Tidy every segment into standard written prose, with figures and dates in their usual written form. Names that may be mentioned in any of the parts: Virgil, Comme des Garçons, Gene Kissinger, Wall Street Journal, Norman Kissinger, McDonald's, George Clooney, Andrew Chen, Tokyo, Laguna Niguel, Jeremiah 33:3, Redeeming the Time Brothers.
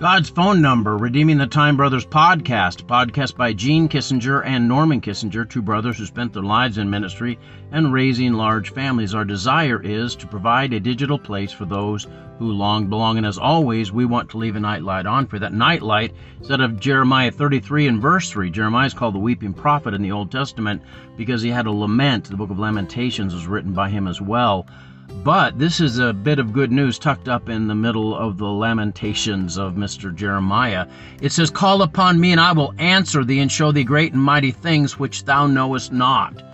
God's phone number, Redeeming the Time Brothers podcast by Gene Kissinger and Norman Kissinger, two brothers who spent their lives in ministry and raising large families. Our desire is to provide a digital place for those who long belong. And as always, we want to leave a nightlight on for that nightlight. Instead of Jeremiah 33 and verse 3, Jeremiah is called the weeping prophet in the Old Testament because he had a lament. The book of Lamentations was written by him as well. But this is a bit of good news tucked up in the middle of the lamentations of Mr. Jeremiah. It says, "Call upon me, and I will answer thee, and show thee great and mighty things which thou knowest not."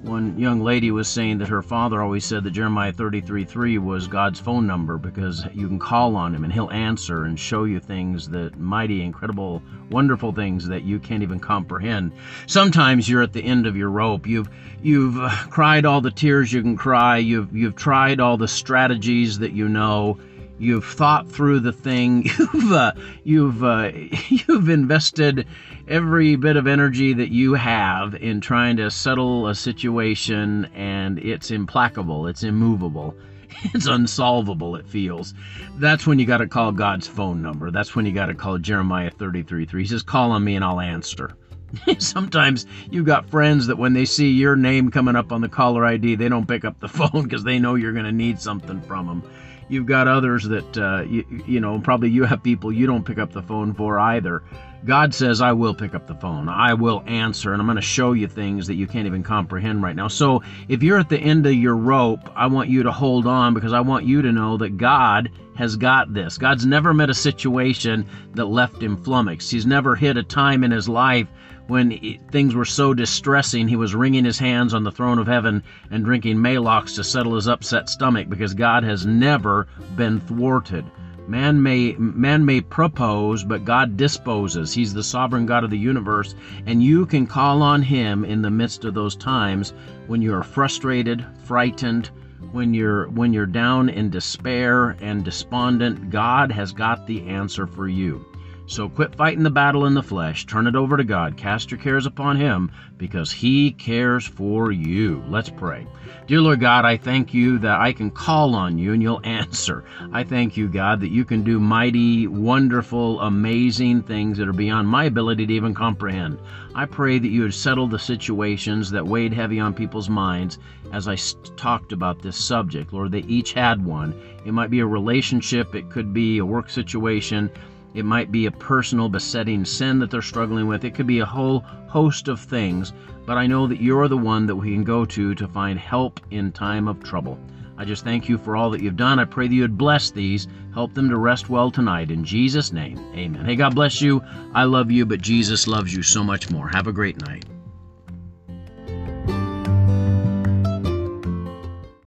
One young lady was saying that her father always said that Jeremiah 33:3 was God's phone number because you can call on him and he'll answer and show you things, that mighty, incredible, wonderful things that you can't even comprehend. Sometimes you're at the end of your rope. You've cried all the tears you can cry. You've tried all the strategies that you know. You've thought through the thing. You've invested every bit of energy that you have in trying to settle a situation, and it's implacable. It's immovable. It's unsolvable, it feels. That's when you got to call God's phone number. That's when you got to call Jeremiah 33:3. He says, "Call on me, and I'll answer." Sometimes you've got friends that when they see your name coming up on the caller ID, they don't pick up the phone because they know you're going to need something from them. You've got others that, probably you have people you don't pick up the phone for either. God says, "I will pick up the phone. I will answer, and I'm going to show you things that you can't even comprehend right now." So if you're at the end of your rope, I want you to hold on, because I want you to know that God has got this. God's never met a situation that left him flummoxed. He's never hit a time in his life when things were so distressing, he was wringing his hands on the throne of heaven and drinking Maalox to settle his upset stomach, because God has never been thwarted. Man may propose, but God disposes. He's the sovereign God of the universe, and you can call on him in the midst of those times when you are frustrated, frightened, when you're down in despair and despondent. God has got the answer for you. So quit fighting the battle in the flesh. Turn it over to God. Cast your cares upon him, because he cares for you. Let's pray. Dear Lord God, I thank you that I can call on you and you'll answer. I thank you, God, that you can do mighty, wonderful, amazing things that are beyond my ability to even comprehend. I pray that you would settle the situations that weighed heavy on people's minds as I talked about this subject. Lord, they each had one. It might be a relationship. It could be a work situation. It might be a personal besetting sin that they're struggling with. It could be a whole host of things, but I know that you're the one that we can go to find help in time of trouble. I just thank you for all that you've done. I pray that you would bless these, help them to rest well tonight. In Jesus' name, amen. Hey, God bless you. I love you, but Jesus loves you so much more. Have a great night.